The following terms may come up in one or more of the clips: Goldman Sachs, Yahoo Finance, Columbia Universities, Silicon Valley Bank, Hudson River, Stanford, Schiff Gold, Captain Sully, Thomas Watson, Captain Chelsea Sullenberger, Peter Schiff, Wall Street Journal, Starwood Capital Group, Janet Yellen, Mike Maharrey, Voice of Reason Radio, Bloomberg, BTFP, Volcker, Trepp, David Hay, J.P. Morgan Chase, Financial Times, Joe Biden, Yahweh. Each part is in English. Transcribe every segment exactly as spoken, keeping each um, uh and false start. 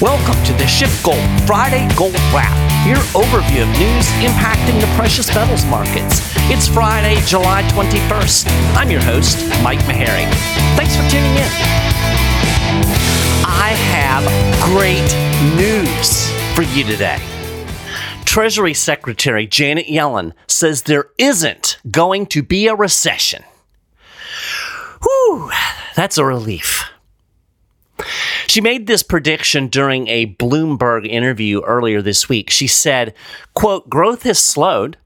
Welcome to the Schiff Gold Friday Gold Wrap, your overview of news impacting the precious metals markets. It's Friday, July twenty-first. I'm your host, Mike Maharrey. Thanks for tuning in. I have great news for you today. Treasury Secretary Janet Yellen says there isn't going to be a recession. Whew, that's a relief. She made this prediction during a Bloomberg interview earlier this week. She said, quote, growth has slowed,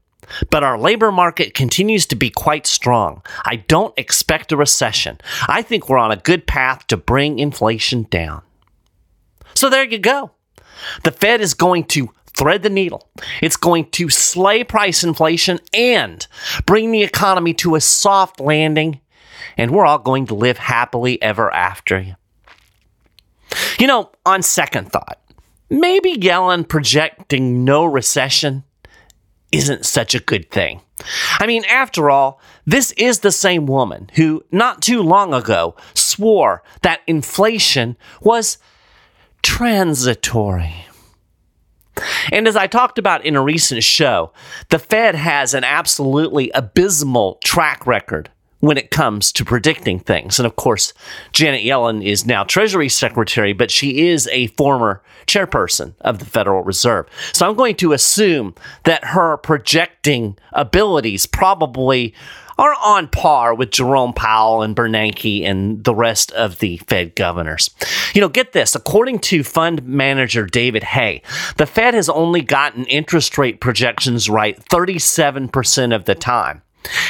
but our labor market continues to be quite strong. I don't expect a recession. I think we're on a good path to bring inflation down. So there you go. The Fed is going to thread the needle. It's going to slay price inflation and bring the economy to a soft landing, and we're all going to live happily ever after. You know, on second thought, maybe Yellen projecting no recession isn't such a good thing. I mean, after all, this is the same woman who not too long ago swore that inflation was transitory. And as I talked about in a recent show, the Fed has an absolutely abysmal track record when it comes to predicting things. And of course, Janet Yellen is now Treasury Secretary, but she is a former chairperson of the Federal Reserve. So I'm going to assume that her projecting abilities probably are on par with Jerome Powell and Bernanke and the rest of the Fed governors. You know, get this. According to fund manager David Hay, the Fed has only gotten interest rate projections right thirty-seven percent of the time.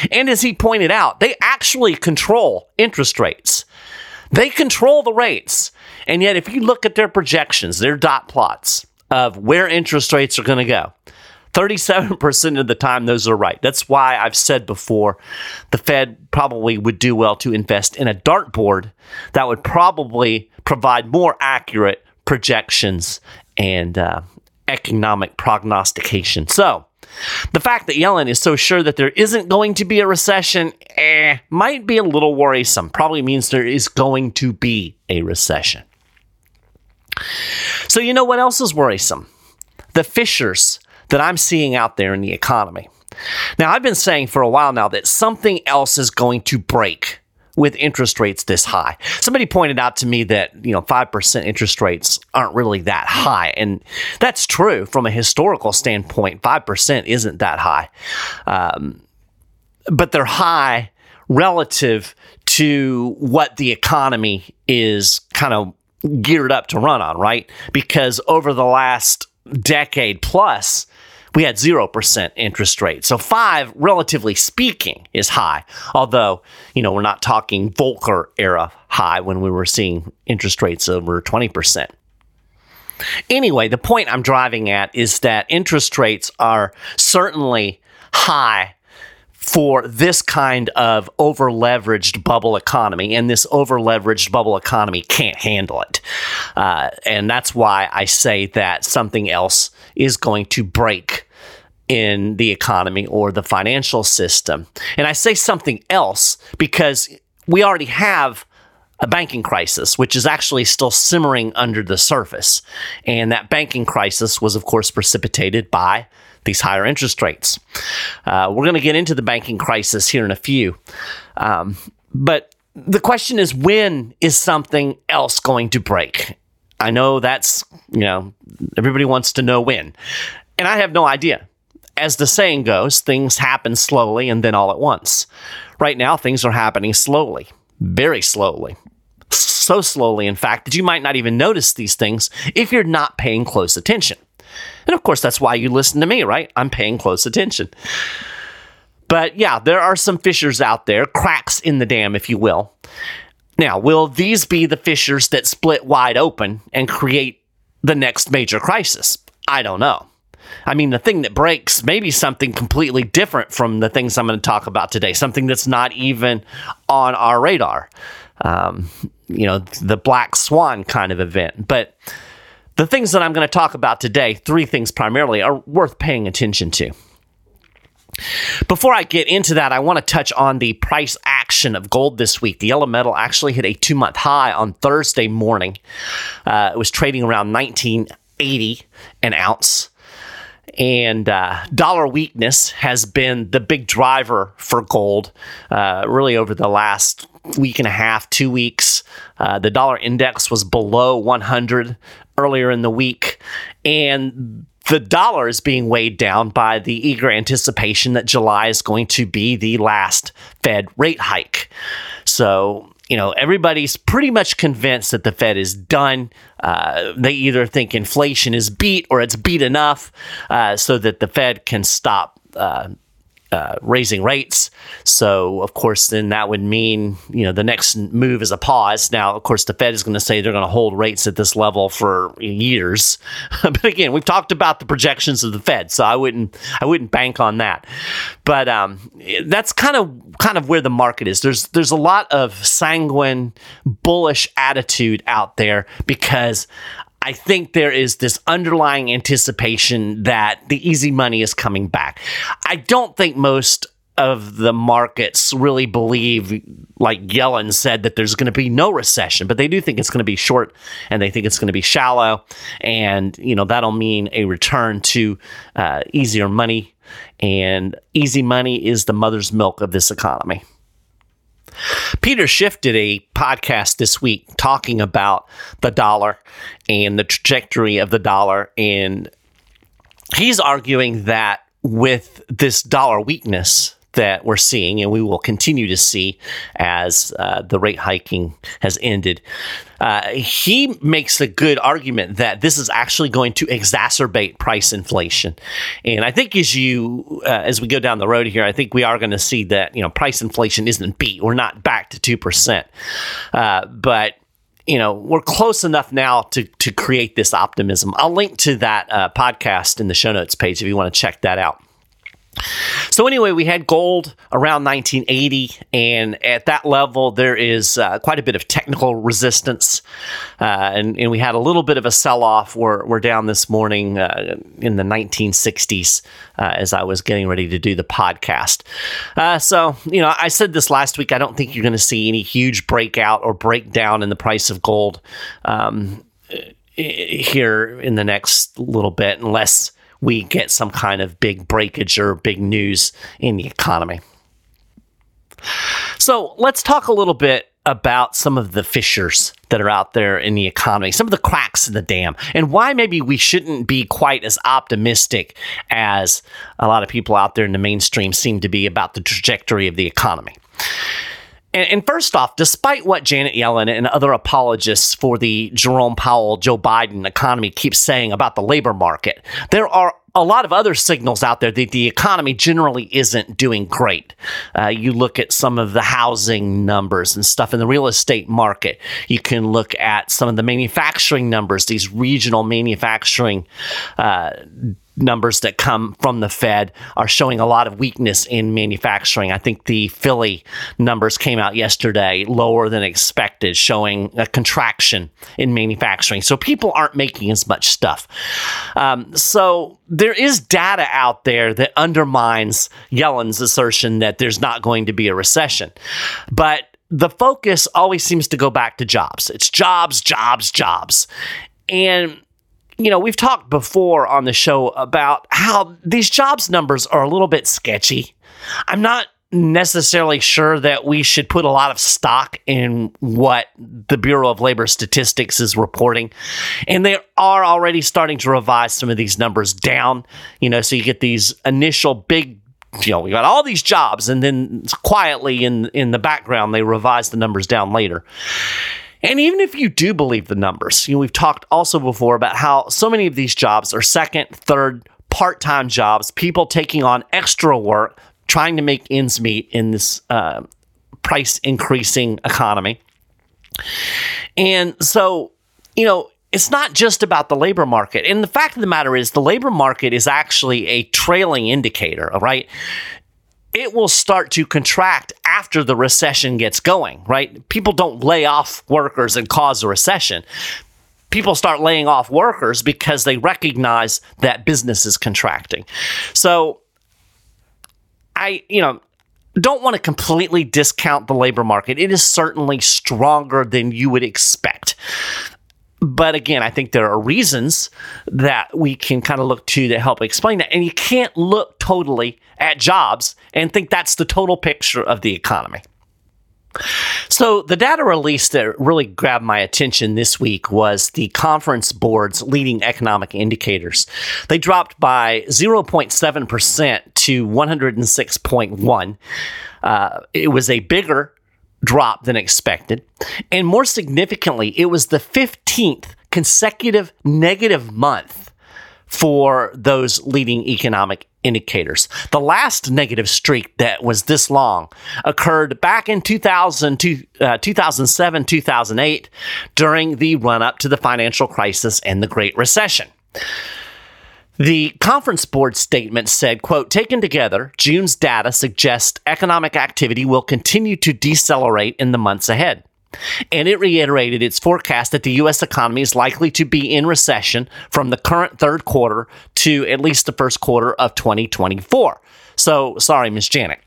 And as he pointed out, they actually control interest rates. They control the rates. And yet, if you look at their projections, their dot plots of where interest rates are going to go, thirty-seven percent of the time, those are right. That's why I've said before, the Fed probably would do well to invest in a dartboard that would probably provide more accurate projections and uh, economic prognostication. So, the fact that Yellen is so sure that there isn't going to be a recession eh, might be a little worrisome. Probably means there is going to be a recession. So you know what else is worrisome? The fissures that I'm seeing out there in the economy. Now, I've been saying for a while now that something else is going to break with interest rates this high. Somebody pointed out to me that, you know, five percent interest rates aren't really that high. And that's true from a historical standpoint. five percent isn't that high. Um, but they're high relative to what the economy is kind of geared up to run on, right? Because over the last decade plus, we had zero percent interest rate. So five, relatively speaking, is high. Although, you know, we're not talking Volcker era high when we were seeing interest rates over twenty percent. Anyway, the point I'm driving at is that interest rates are certainly high for this kind of over-leveraged bubble economy. And this over-leveraged bubble economy can't handle it. Uh, and that's why I say that something else is going to break in the economy or the financial system. And I say something else because we already have a banking crisis, which is actually still simmering under the surface. And that banking crisis was, of course, precipitated by these higher interest rates. Uh, we're going to get into the banking crisis here in a few. Um, but the question is, when is something else going to break? I know that's, you know, everybody wants to know when. And I have no idea. As the saying goes, things happen slowly and then all at once. Right now, things are happening slowly, very slowly. So slowly, in fact, that you might not even notice these things if you're not paying close attention. And of course, that's why you listen to me, right? I'm paying close attention. But yeah, there are some fissures out there, cracks in the dam, if you will. Now, will these be the fissures that split wide open and create the next major crisis? I don't know. I mean, the thing that breaks may be something completely different from the things I'm going to talk about today, something that's not even on our radar, um, you know, the black swan kind of event. But the things that I'm going to talk about today, three things primarily, are worth paying attention to. Before I get into that, I want to touch on the price action action of gold this week. The yellow metal actually hit a two-month high on Thursday morning. Uh, it was trading around nineteen eighty an ounce. And uh, dollar weakness has been the big driver for gold, uh, really over the last week and a half, two weeks. Uh, the dollar index was below one hundred earlier in the week. And the dollar is being weighed down by the eager anticipation that July is going to be the last Fed rate hike. So, you know, everybody's pretty much convinced that the Fed is done. Uh, they either think inflation is beat or it's beat enough uh, so that the Fed can stop uh, uh, raising rates. So, of course, then that would mean, you know, the next move is a pause. Now, of course, the Fed is going to say they're going to hold rates at this level for years. But again, we've talked about the projections of the Fed, so I wouldn't I wouldn't bank on that. But um, that's kind of kind of where the market is. There's there's a lot of sanguine, bullish attitude out there because I think there is this underlying anticipation that the easy money is coming back. I don't think most of the markets really believe, like Yellen said, that there's going to be no recession, but they do think it's going to be short and they think it's going to be shallow. And, you know, that'll mean a return to uh, easier money. And easy money is the mother's milk of this economy. Peter Schiff did a podcast this week talking about the dollar and the trajectory of the dollar. And he's arguing that with this dollar weakness that we're seeing, and we will continue to see as uh, the rate hiking has ended, uh, he makes a good argument that this is actually going to exacerbate price inflation. And I think as you uh, as we go down the road here, I think we are going to see that, you know, price inflation isn't beat. We're not back to two percent, uh, but you know, we're close enough now to to create this optimism. I'll link to that uh, podcast in the show notes page if you want to check that out. So anyway, we had gold around nineteen eighty, and at that level, there is uh, quite a bit of technical resistance, uh, and, and we had a little bit of a sell-off. We're, we're down this morning uh, in the nineteen sixties uh, as I was getting ready to do the podcast. Uh, so, you know, I said this last week, I don't think you're going to see any huge breakout or breakdown in the price of gold um, here in the next little bit, unless we get some kind of big breakage or big news in the economy. So let's talk a little bit about some of the fissures that are out there in the economy, some of the cracks in the dam, and why maybe we shouldn't be quite as optimistic as a lot of people out there in the mainstream seem to be about the trajectory of the economy. And first off, despite what Janet Yellen and other apologists for the Jerome Powell, Joe Biden economy keep saying about the labor market, there are a lot of other signals out there that the economy generally isn't doing great. Uh, you look at some of the housing numbers and stuff in the real estate market. You can look at some of the manufacturing numbers, these regional manufacturing uh numbers that come from the Fed are showing a lot of weakness in manufacturing. I think the Philly numbers came out yesterday, lower than expected, showing a contraction in manufacturing. So people aren't making as much stuff. Um, so there is data out there that undermines Yellen's assertion that there's not going to be a recession. But the focus always seems to go back to jobs. It's jobs, jobs, jobs. And you know, we've talked before on the show about how these jobs numbers are a little bit sketchy. I'm not necessarily sure that we should put a lot of stock in what the Bureau of Labor Statistics is reporting. And they are already starting to revise some of these numbers down, you know, so you get these initial big, you know, we got all these jobs, and then quietly in, in the background, they revise the numbers down later. And even if you do believe the numbers, you know, we've talked also before about how so many of these jobs are second, third, part-time jobs, people taking on extra work, trying to make ends meet in this uh, price-increasing economy. And so, you know, it's not just about the labor market. And the fact of the matter is the labor market is actually a trailing indicator, all right? It will start to contract after the recession gets going, right? People don't lay off workers and cause a recession. People start laying off workers because they recognize that business is contracting. So, I, you know, don't want to completely discount the labor market. It is certainly stronger than you would expect. But again, I think there are reasons that we can kind of look to to help explain that. And you can't look totally at jobs and think that's the total picture of the economy. So the data release that really grabbed my attention this week was the Conference Board's leading economic indicators. They dropped by zero point seven percent to one oh six point one. Uh, it was a bigger drop than expected. And more significantly, it was the fifteenth consecutive negative month for those leading economic indicators. The last negative streak that was this long occurred back in two thousand, two, uh, two thousand seven, two thousand eight during the run-up to the financial crisis and the Great Recession. The Conference Board statement said, quote, taken together, June's data suggests economic activity will continue to decelerate in the months ahead. And it reiterated its forecast that the U S economy is likely to be in recession from the current third quarter to at least the first quarter of twenty twenty-four. So, sorry, Miz Janet.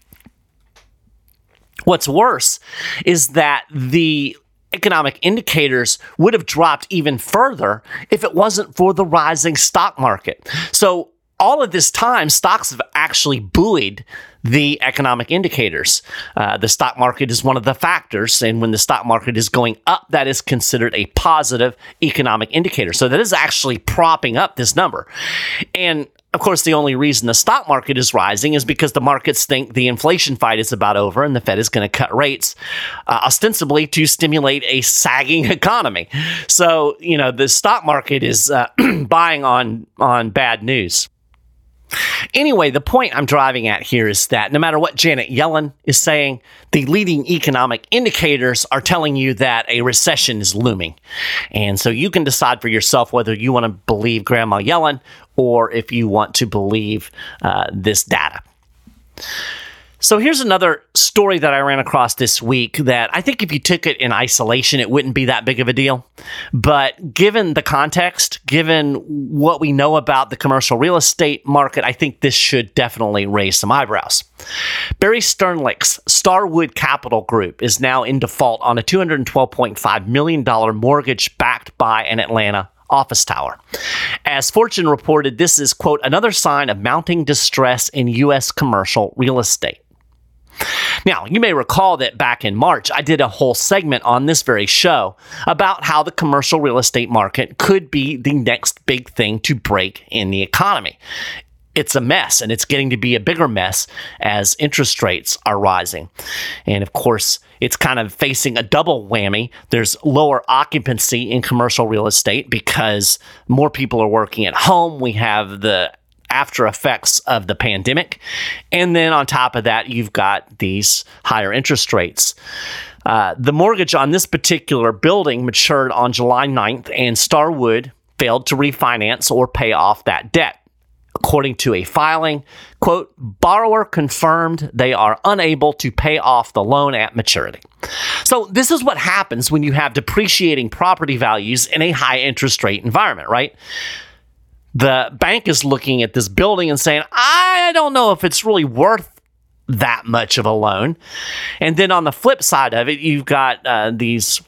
What's worse is that the economic indicators would have dropped even further if it wasn't for the rising stock market. So all of this time, stocks have actually buoyed the economic indicators. Uh, the stock market is one of the factors, and when the stock market is going up, that is considered a positive economic indicator. So that is actually propping up this number. And of course, the only reason the stock market is rising is because the markets think the inflation fight is about over and the Fed is going to cut rates, uh, ostensibly to stimulate a sagging economy. So, you know, the stock market is uh, buying on, on bad news. Anyway, the point I'm driving at here is that no matter what Janet Yellen is saying, the leading economic indicators are telling you that a recession is looming. And so you can decide for yourself whether you want to believe Grandma Yellen or if you want to believe uh, this data. So here's another story that I ran across this week that I think if you took it in isolation, it wouldn't be that big of a deal. But given the context, given what we know about the commercial real estate market, I think this should definitely raise some eyebrows. Barry Sternlicht's Starwood Capital Group is now in default on a two hundred twelve point five million dollars mortgage backed by an Atlanta office tower. As Fortune reported, this is, quote, another sign of mounting distress in U S commercial real estate. Now, you may recall that back in March, I did a whole segment on this very show about how the commercial real estate market could be the next big thing to break in the economy. It's a mess, and it's getting to be a bigger mess as interest rates are rising. And of course, it's kind of facing a double whammy. There's lower occupancy in commercial real estate because more people are working at home. We have the after effects of the pandemic. And then on top of that, you've got these higher interest rates. Uh, the mortgage on this particular building matured on July ninth, and Starwood failed to refinance or pay off that debt. According to a filing, quote, borrower confirmed they are unable to pay off the loan at maturity. So this is what happens when you have depreciating property values in a high interest rate environment, right? The bank is looking at this building and saying, I don't know if it's really worth that much of a loan. And then on the flip side of it, you've got uh, these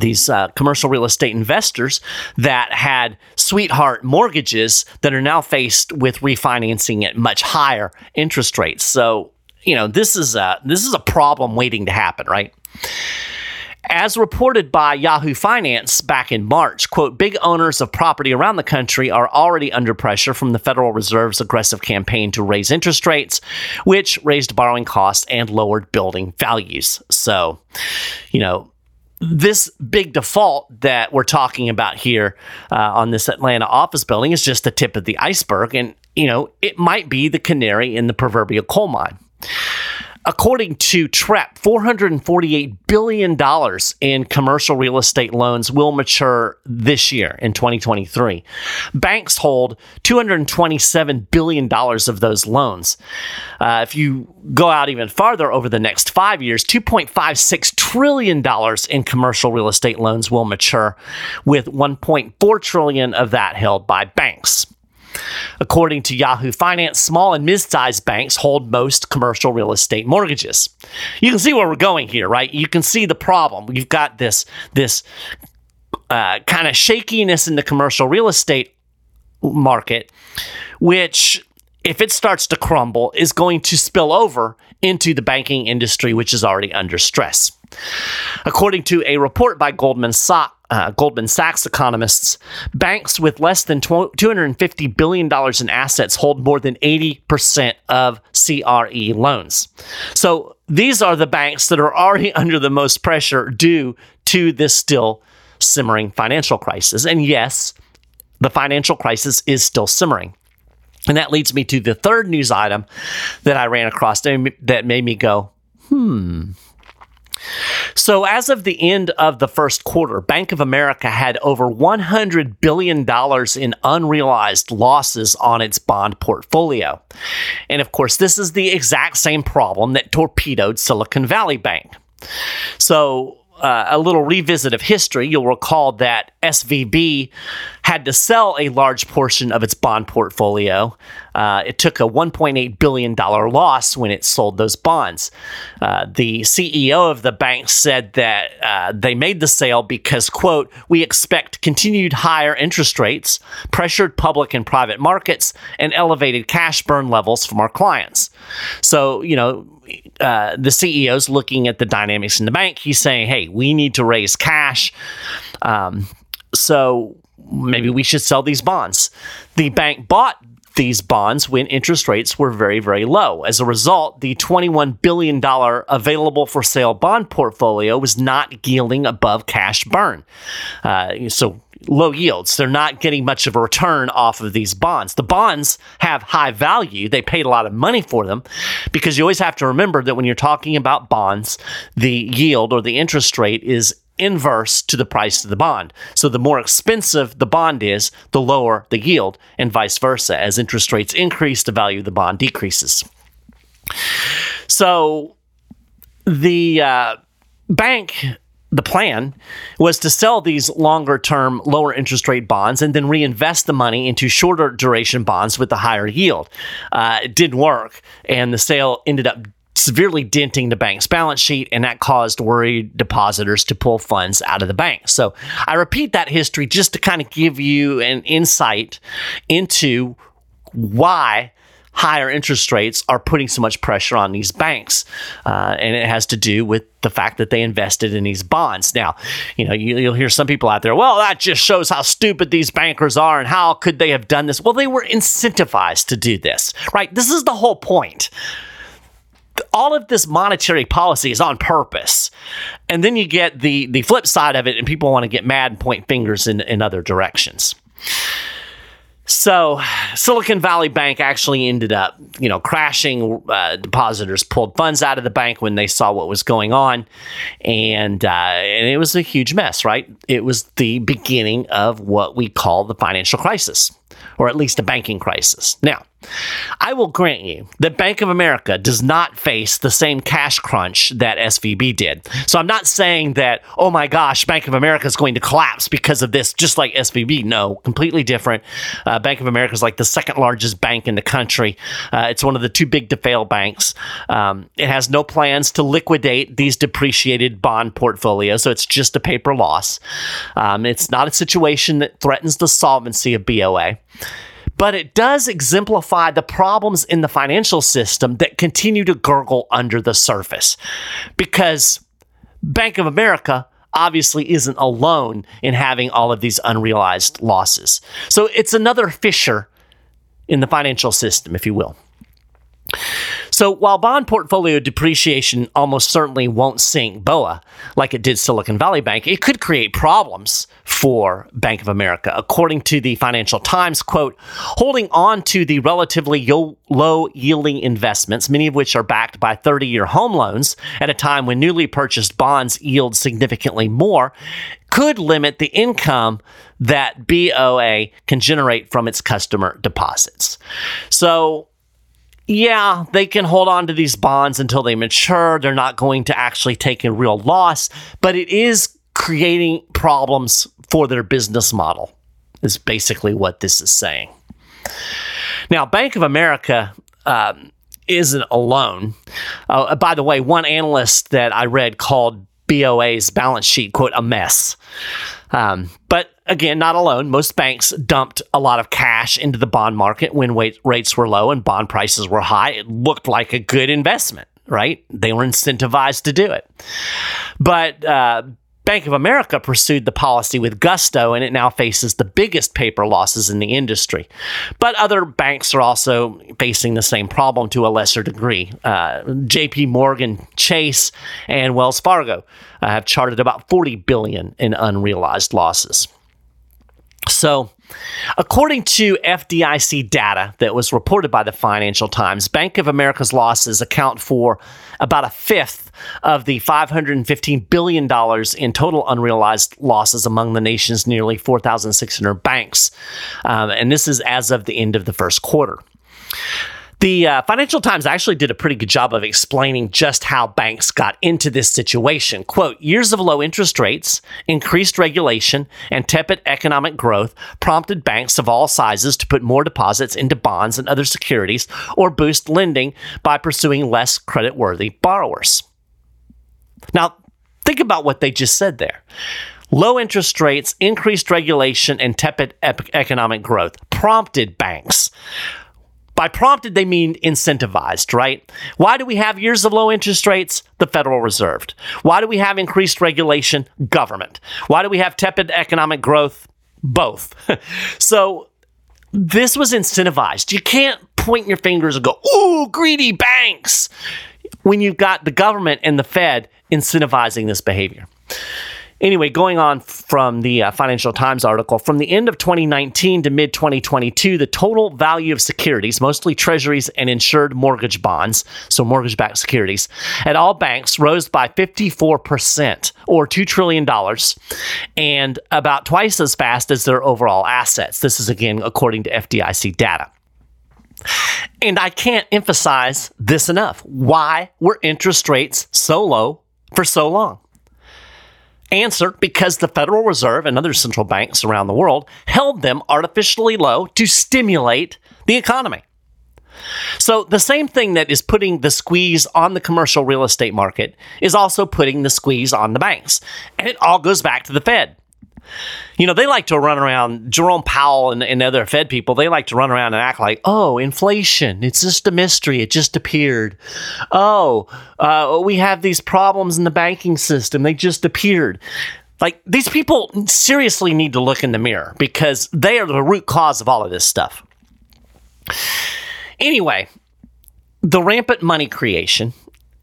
these uh, commercial real estate investors that had sweetheart mortgages that are now faced with refinancing at much higher interest rates. So, you know, this is a, this is a problem waiting to happen, right? As reported by Yahoo Finance back in March, quote, big owners of property around the country are already under pressure from the Federal Reserve's aggressive campaign to raise interest rates, which raised borrowing costs and lowered building values. So, you know, this big default that we're talking about here uh, on this Atlanta office building is just the tip of the iceberg. And, you know, it might be the canary in the proverbial coal mine. According to Trepp, four hundred forty-eight billion dollars in commercial real estate loans will mature this year in twenty twenty-three. Banks hold two hundred twenty-seven billion dollars of those loans. Uh, if you go out even farther over the next five years, two point five six trillion dollars in commercial real estate loans will mature, with one point four trillion dollars of that held by banks. According to Yahoo Finance, small and mid-sized banks hold most commercial real estate mortgages. You can see where we're going here, right? You can see the problem. You've got this, this uh, kind of shakiness in the commercial real estate market, which, if it starts to crumble, is going to spill over into the banking industry, which is already under stress. According to a report by Goldman Sachs, Uh, Goldman Sachs economists, banks with less than two hundred fifty billion dollars in assets hold more than eighty percent of C R E loans. So these are the banks that are already under the most pressure due to this still simmering financial crisis. And yes, the financial crisis is still simmering. And that leads me to the third news item that I ran across that made me go, hmm... So as of the end of the first quarter, Bank of America had over one hundred billion dollars in unrealized losses on its bond portfolio. And of course, this is the exact same problem that torpedoed Silicon Valley Bank. So uh, a little revisit of history, you'll recall that S V B had to sell a large portion of its bond portfolio. Uh, it took a one point eight billion dollars loss when it sold those bonds. Uh, the C E O of the bank said that uh, they made the sale because, quote, we expect continued higher interest rates, pressured public and private markets, and elevated cash burn levels from our clients. So, you know, uh, the C E O's looking at the dynamics in the bank. He's saying, hey, we need to raise cash. Um, so... Maybe we should sell these bonds. The bank bought these bonds when interest rates were very, very low. As a result, the twenty-one billion dollars available for sale bond portfolio was not yielding above cash burn. Uh, so low yields. They're not getting much of a return off of these bonds. The bonds have high value. They paid a lot of money for them because you always have to remember that when you're talking about bonds, the yield or the interest rate is inverse to the price of the bond. So the more expensive the bond is, the lower the yield, and vice versa. As interest rates increase, the value of the bond decreases. So the uh, bank, the plan was to sell these longer-term, lower interest rate bonds and then reinvest the money into shorter duration bonds with a higher yield. Uh, it didn't work, and the sale ended up severely denting the bank's balance sheet, and that caused worried depositors to pull funds out of the bank. So I repeat that history just to kind of give you an insight into why higher interest rates are putting so much pressure on these banks. Uh, and it has to do with the fact that they invested in these bonds. Now, you know, you, you'll hear some people out there, well, that just shows how stupid these bankers are and how could they have done this? Well, they were incentivized to do this, right? This is the whole point. All of this monetary policy is on purpose. And then you get the, the flip side of it, and people want to get mad and point fingers in, in other directions. So Silicon Valley Bank actually ended up, you know, crashing. Uh, depositors pulled funds out of the bank when they saw what was going on. And, uh, and it was a huge mess, right? It was the beginning of what we call the financial crisis, or at least a banking crisis. Now, I will grant you that Bank of America does not face the same cash crunch that S V B did. So I'm not saying that, oh my gosh, Bank of America is going to collapse because of this, just like S V B. No, completely different. Uh, Bank of America is like the second largest bank in the country. Uh, it's one of the two big to fail banks. Um, it has no plans to liquidate these depreciated bond portfolios, so it's just a paper loss. Um, it's not a situation that threatens the solvency of B O A. But it does exemplify the problems in the financial system that continue to gurgle under the surface, because Bank of America obviously isn't alone in having all of these unrealized losses. So it's another fissure in the financial system, if you will. So while bond portfolio depreciation almost certainly won't sink B O A like it did Silicon Valley Bank, it could create problems for Bank of America. According to the Financial Times, quote, holding on to the relatively yo- low-yielding investments, many of which are backed by thirty-year home loans at a time when newly purchased bonds yield significantly more, could limit the income that B O A can generate from its customer deposits. So yeah, they can hold on to these bonds until they mature. They're not going to actually take a real loss, but it is creating problems for their business model, is basically what this is saying. Now, Bank of America um, isn't alone. Uh, by the way, one analyst that I read called B O A's balance sheet, quote, a mess. Um, but again, not alone. Most banks dumped a lot of cash into the bond market when wait- rates were low and bond prices were high. It looked like a good investment, right? They were incentivized to do it. But uh, Bank of America pursued the policy with gusto, and it now faces the biggest paper losses in the industry. But other banks are also facing the same problem to a lesser degree. Uh, J P. Morgan Chase and Wells Fargo uh, have charted about forty billion dollars in unrealized losses. So, according to F D I C data that was reported by the Financial Times, Bank of America's losses account for about a fifth of the five hundred fifteen billion dollars in total unrealized losses among the nation's nearly four thousand six hundred banks. Um, and this is as of the end of the first quarter. The uh, Financial Times actually did a pretty good job of explaining just how banks got into this situation. Quote, years of low interest rates, increased regulation, and tepid economic growth prompted banks of all sizes to put more deposits into bonds and other securities or boost lending by pursuing less creditworthy borrowers. Now, think about what they just said there. Low interest rates, increased regulation, and tepid ep- economic growth prompted banks. By prompted, they mean incentivized, right? Why do we have years of low interest rates? The Federal Reserve. Why do we have increased regulation? Government. Why do we have tepid economic growth? Both. So this was incentivized. You can't point your fingers and go, ooh, greedy banks, when you've got the government and the Fed incentivizing this behavior. Anyway, going on from the uh, Financial Times article, from the end of twenty nineteen to mid twenty twenty-two, the total value of securities, mostly treasuries and insured mortgage bonds, so mortgage-backed securities, at all banks rose by fifty-four percent, or two trillion dollars, and about twice as fast as their overall assets. This is, again, according to F D I C data. And I can't emphasize this enough. Why were interest rates so low for so long? Answer, because the Federal Reserve and other central banks around the world held them artificially low to stimulate the economy. So the same thing that is putting the squeeze on the commercial real estate market is also putting the squeeze on the banks. And it all goes back to the Fed. You know, they like to run around, Jerome Powell and, and other Fed people, they like to run around and act like, oh, inflation, it's just a mystery, it just appeared. Oh, uh, we have these problems in the banking system, they just appeared. Like, these people seriously need to look in the mirror because they are the root cause of all of this stuff. Anyway, the rampant money creation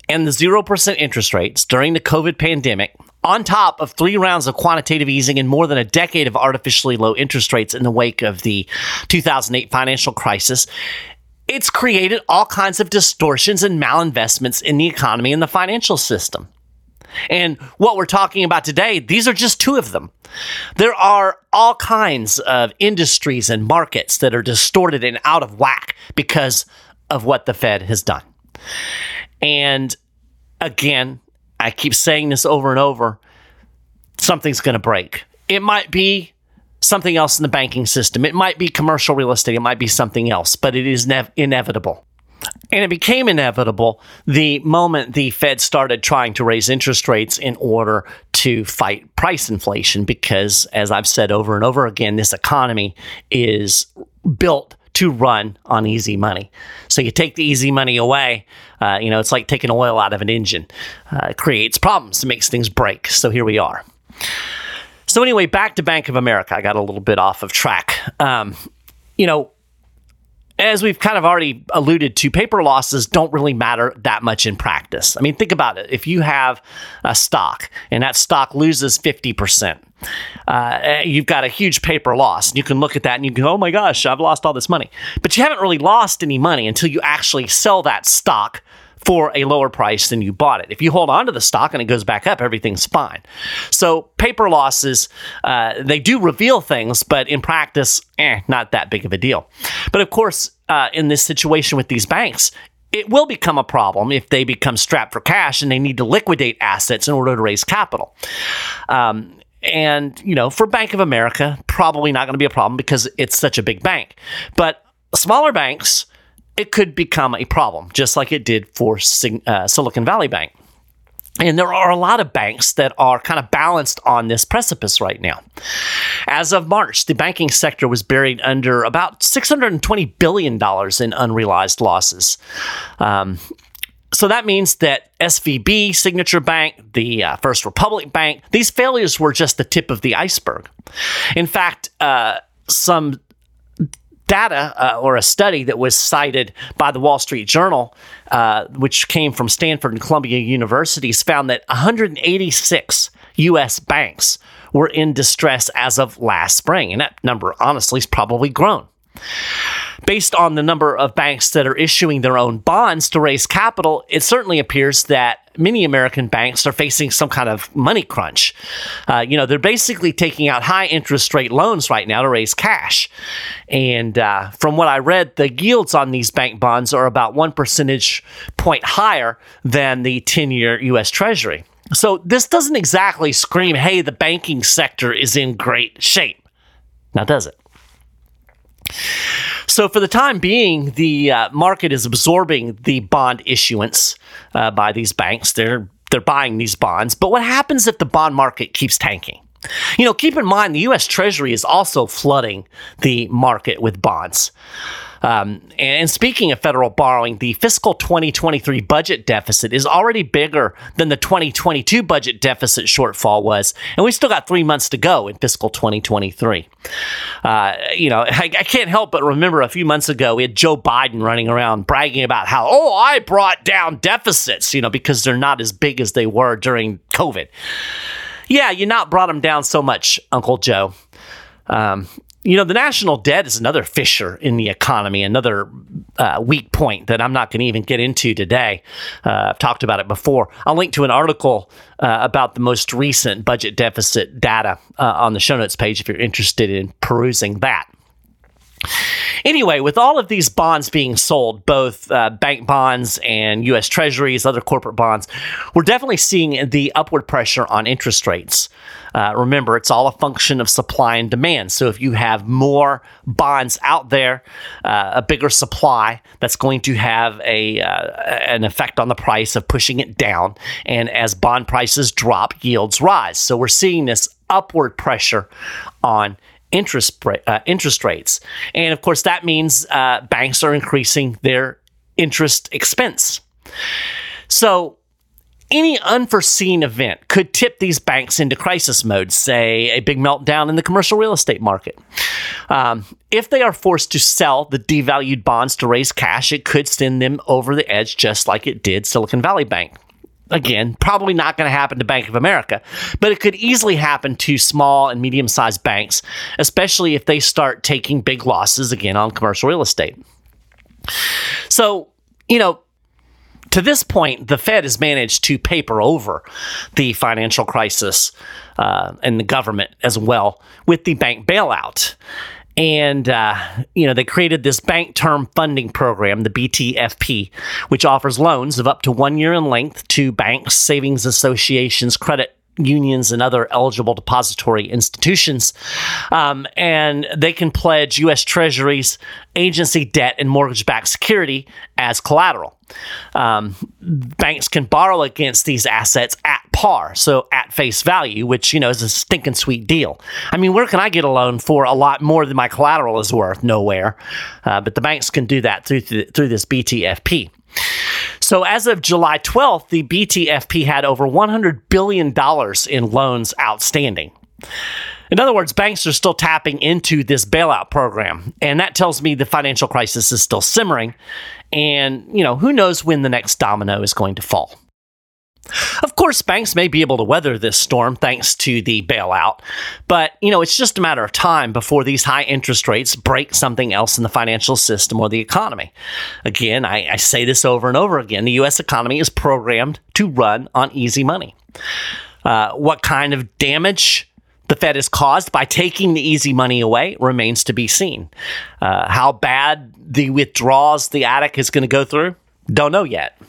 and the zero percent interest rates during the COVID pandemic, on top of three rounds of quantitative easing and more than a decade of artificially low interest rates in the wake of the two thousand eight financial crisis, it's created all kinds of distortions and malinvestments in the economy and the financial system. And what we're talking about today, these are just two of them. There are all kinds of industries and markets that are distorted and out of whack because of what the Fed has done. And again, I keep saying this over and over, something's going to break. It might be something else in the banking system. It might be commercial real estate. It might be something else, but it is ne- inevitable. And it became inevitable the moment the Fed started trying to raise interest rates in order to fight price inflation because, as I've said over and over again, this economy is built to run on easy money. So you take the easy money away, uh, you know, it's like taking oil out of an engine. Uh, it creates problems, it makes things break. So here we are. So anyway, back to Bank of America. I got a little bit off of track. Um, you know, as we've kind of already alluded to, paper losses don't really matter that much in practice. I mean, think about it. If you have a stock and that stock loses fifty percent, uh, you've got a huge paper loss. You can look at that and you go, oh my gosh, I've lost all this money. But you haven't really lost any money until you actually sell that stock for a lower price than you bought it. If you hold on to the stock and it goes back up, everything's fine. So paper losses, uh, they do reveal things, but in practice, eh, not that big of a deal. But of course, uh, in this situation with these banks, it will become a problem if they become strapped for cash and they need to liquidate assets in order to raise capital. Um, and, you know, for Bank of America, probably not going to be a problem because it's such a big bank. But smaller banks, it could become a problem, just like it did for uh, Silicon Valley Bank. And there are a lot of banks that are kind of balanced on this precipice right now. As of March, the banking sector was buried under about six hundred twenty billion dollars in unrealized losses. Um, so that means that S V B, Signature Bank, the uh, First Republic Bank, these failures were just the tip of the iceberg. In fact, uh, some data uh, or a study that was cited by the Wall Street Journal, uh, which came from Stanford and Columbia Universities, found that one hundred eighty-six U S banks were in distress as of last spring. And that number, honestly, has probably grown. Based on the number of banks that are issuing their own bonds to raise capital, it certainly appears that many American banks are facing some kind of money crunch. Uh, you know, they're basically taking out high interest rate loans right now to raise cash. And uh, from what I read, the yields on these bank bonds are about one percentage point higher than the ten-year U S Treasury. So this doesn't exactly scream, hey, the banking sector is in great shape. Now, does it? So for the time being, the uh, market is absorbing the bond issuance uh, by these banks. They're they're buying these bonds. But what happens if the bond market keeps tanking? You know, keep in mind, the U S Treasury is also flooding the market with bonds. Um, and speaking of federal borrowing, the fiscal twenty twenty-three budget deficit is already bigger than the twenty twenty-two budget deficit shortfall was. And we still got three months to go in fiscal twenty twenty-three. Uh, you know, I, I can't help but remember a few months ago, we had Joe Biden running around bragging about how, oh, I brought down deficits, you know, because they're not as big as they were during COVID. Yeah, you not brought them down so much, Uncle Joe. Um, you know, the national debt is another fissure in the economy, another uh, weak point that I'm not going to even get into today. Uh, I've talked about it before. I'll link to an article uh, about the most recent budget deficit data uh, on the show notes page if you're interested in perusing that. Anyway, with all of these bonds being sold, both uh, bank bonds and U S Treasuries, other corporate bonds, we're definitely seeing the upward pressure on interest rates. Uh, remember, it's all a function of supply and demand. So if you have more bonds out there, uh, a bigger supply, that's going to have a uh, an effect on the price of pushing it down. And as bond prices drop, yields rise. So we're seeing this upward pressure on interest uh, interest rates. And of course, that means uh, banks are increasing their interest expense. So any unforeseen event could tip these banks into crisis mode, say a big meltdown in the commercial real estate market. Um, if they are forced to sell the devalued bonds to raise cash, it could send them over the edge, just like it did Silicon Valley Bank. Again, probably not going to happen to Bank of America, but it could easily happen to small and medium-sized banks, especially if they start taking big losses, again, on commercial real estate. So, you know, to this point, the Fed has managed to paper over the financial crisis uh, and the government as well with the bank bailout. And, uh, you know, they created this Bank Term Funding Program, the B T F P, which offers loans of up to one year in length to banks, savings associations, credit unions, and other eligible depository institutions. Um, and they can pledge U S Treasuries, agency debt, and mortgage-backed security as collateral. Um, banks can borrow against these assets at par, so at face value, which, you know, is a stinking sweet deal. I mean, where can I get a loan for a lot more than my collateral is worth? Nowhere. Uh, but the banks can do that through through this B T F P. So as of July twelfth, the B T F P had over one hundred billion dollars in loans outstanding. In other words, banks are still tapping into this bailout program, and that tells me the financial crisis is still simmering, and, you know, who knows when the next domino is going to fall. Of course, banks may be able to weather this storm thanks to the bailout, but, you know, it's just a matter of time before these high interest rates break something else in the financial system or the economy. Again, I, I say this over and over again, the U S economy is programmed to run on easy money. Uh, what kind of damage the Fed has caused by taking the easy money away remains to be seen. Uh, how bad the withdrawals, the attic is going to go through, don't know yet.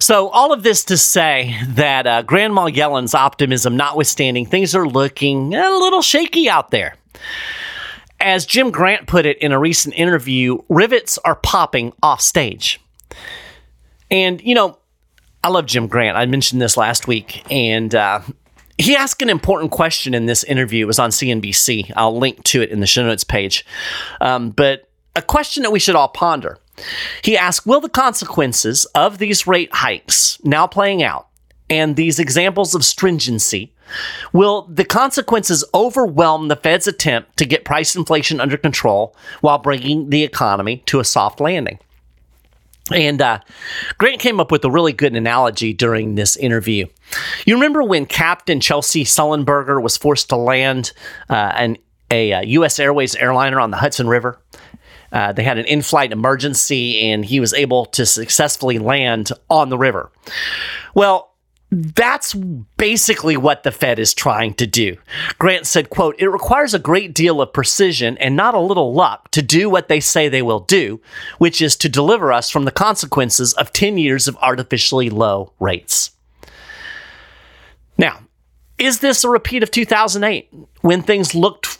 So all of this to say that uh, Grandma Yellen's optimism notwithstanding, things are looking a little shaky out there. as Jim Grant put it in a recent interview, rivets are popping off stage. And, you know, I love Jim Grant. I mentioned this last week, and uh, he asked an important question in this interview. It was on C N B C. I'll link to it in the show notes page. Um, but a question that we should all ponder. He asked, will the consequences of these rate hikes now playing out and these examples of stringency, will the consequences overwhelm the Fed's attempt to get price inflation under control while bringing the economy to a soft landing? And uh, Grant came up with a really good analogy during this interview. You remember when Captain Chelsea Sullenberger was forced to land uh, an, a, a U S Airways airliner on the Hudson River? Uh, they had an in-flight emergency, and he was able to successfully land on the river. Well, that's basically what the Fed is trying to do. Grant said, quote, it requires a great deal of precision and not a little luck to do what they say they will do, which is to deliver us from the consequences of ten years of artificially low rates. Now, is this a repeat of two thousand eight when things looked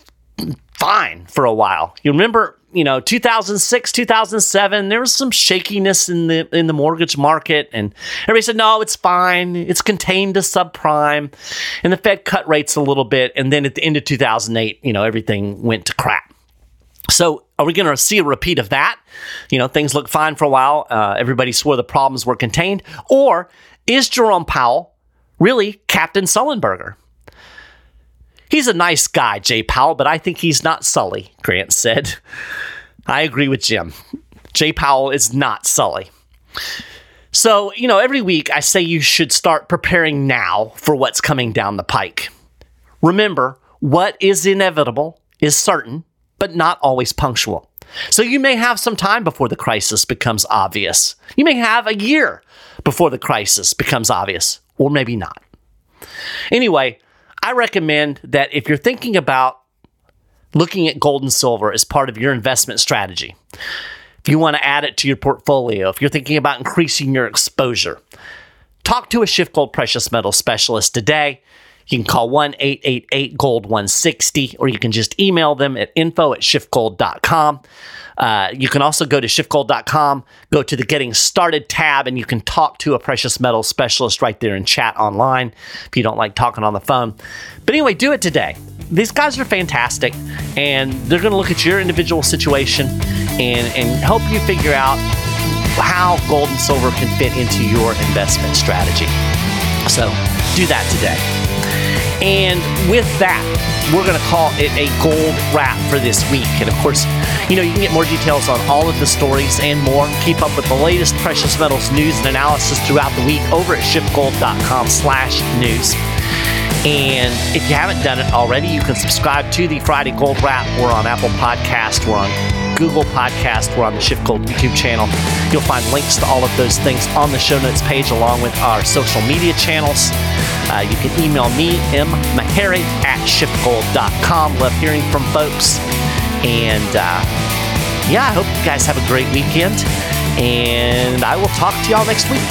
fine for a while? You remember, you know, two thousand six, two thousand seven, there was some shakiness in the in the mortgage market, and everybody said, no, it's fine. It's contained to subprime. And the Fed cut rates a little bit, and then at the end of two thousand eight, you know, everything went to crap. So are we going to see a repeat of that? You know, things looked fine for a while. Uh, everybody swore the problems were contained. Or is Jerome Powell really Captain Sullenberger? He's a nice guy, Jay Powell, but I think he's not Sully, Grant said. I agree with Jim. Jay Powell is not Sully. So, you know, every week I say you should start preparing now for what's coming down the pike. Remember, what is inevitable is certain, but not always punctual. So you may have some time before the crisis becomes obvious. You may have a year before the crisis becomes obvious, or maybe not. Anyway, I recommend that if you're thinking about looking at gold and silver as part of your investment strategy, if you want to add it to your portfolio, if you're thinking about increasing your exposure, talk to a Schiff Gold precious metal specialist today. You can call one eight eight eight gold one sixty, or you can just email them at info at schiff gold dot com. Uh, you can also go to schiff gold dot com, go to the Getting Started tab, and you can talk to a precious metal specialist right there in chat online if you don't like talking on the phone. But anyway, do it today. These guys are fantastic, and they're going to look at your individual situation and, and help you figure out how gold and silver can fit into your investment strategy. So do that today. And with that, we're going to call it a gold wrap for this week. And of course, you know, you can get more details on all of the stories and more. Keep up with the latest precious metals news and analysis throughout the week over at schiff gold dot com slash news. And if you haven't done it already, you can subscribe to the Friday Gold Wrap. We're on Apple Podcast. We're on Google Podcast. We're on the Schiff Gold YouTube channel. You'll find links to all of those things on the show notes page, along with our social media channels. Uh, you can email me, m maharrey at schiff gold dot com. Love hearing from folks. And uh, yeah, I hope you guys have a great weekend. And I will talk to y'all next week.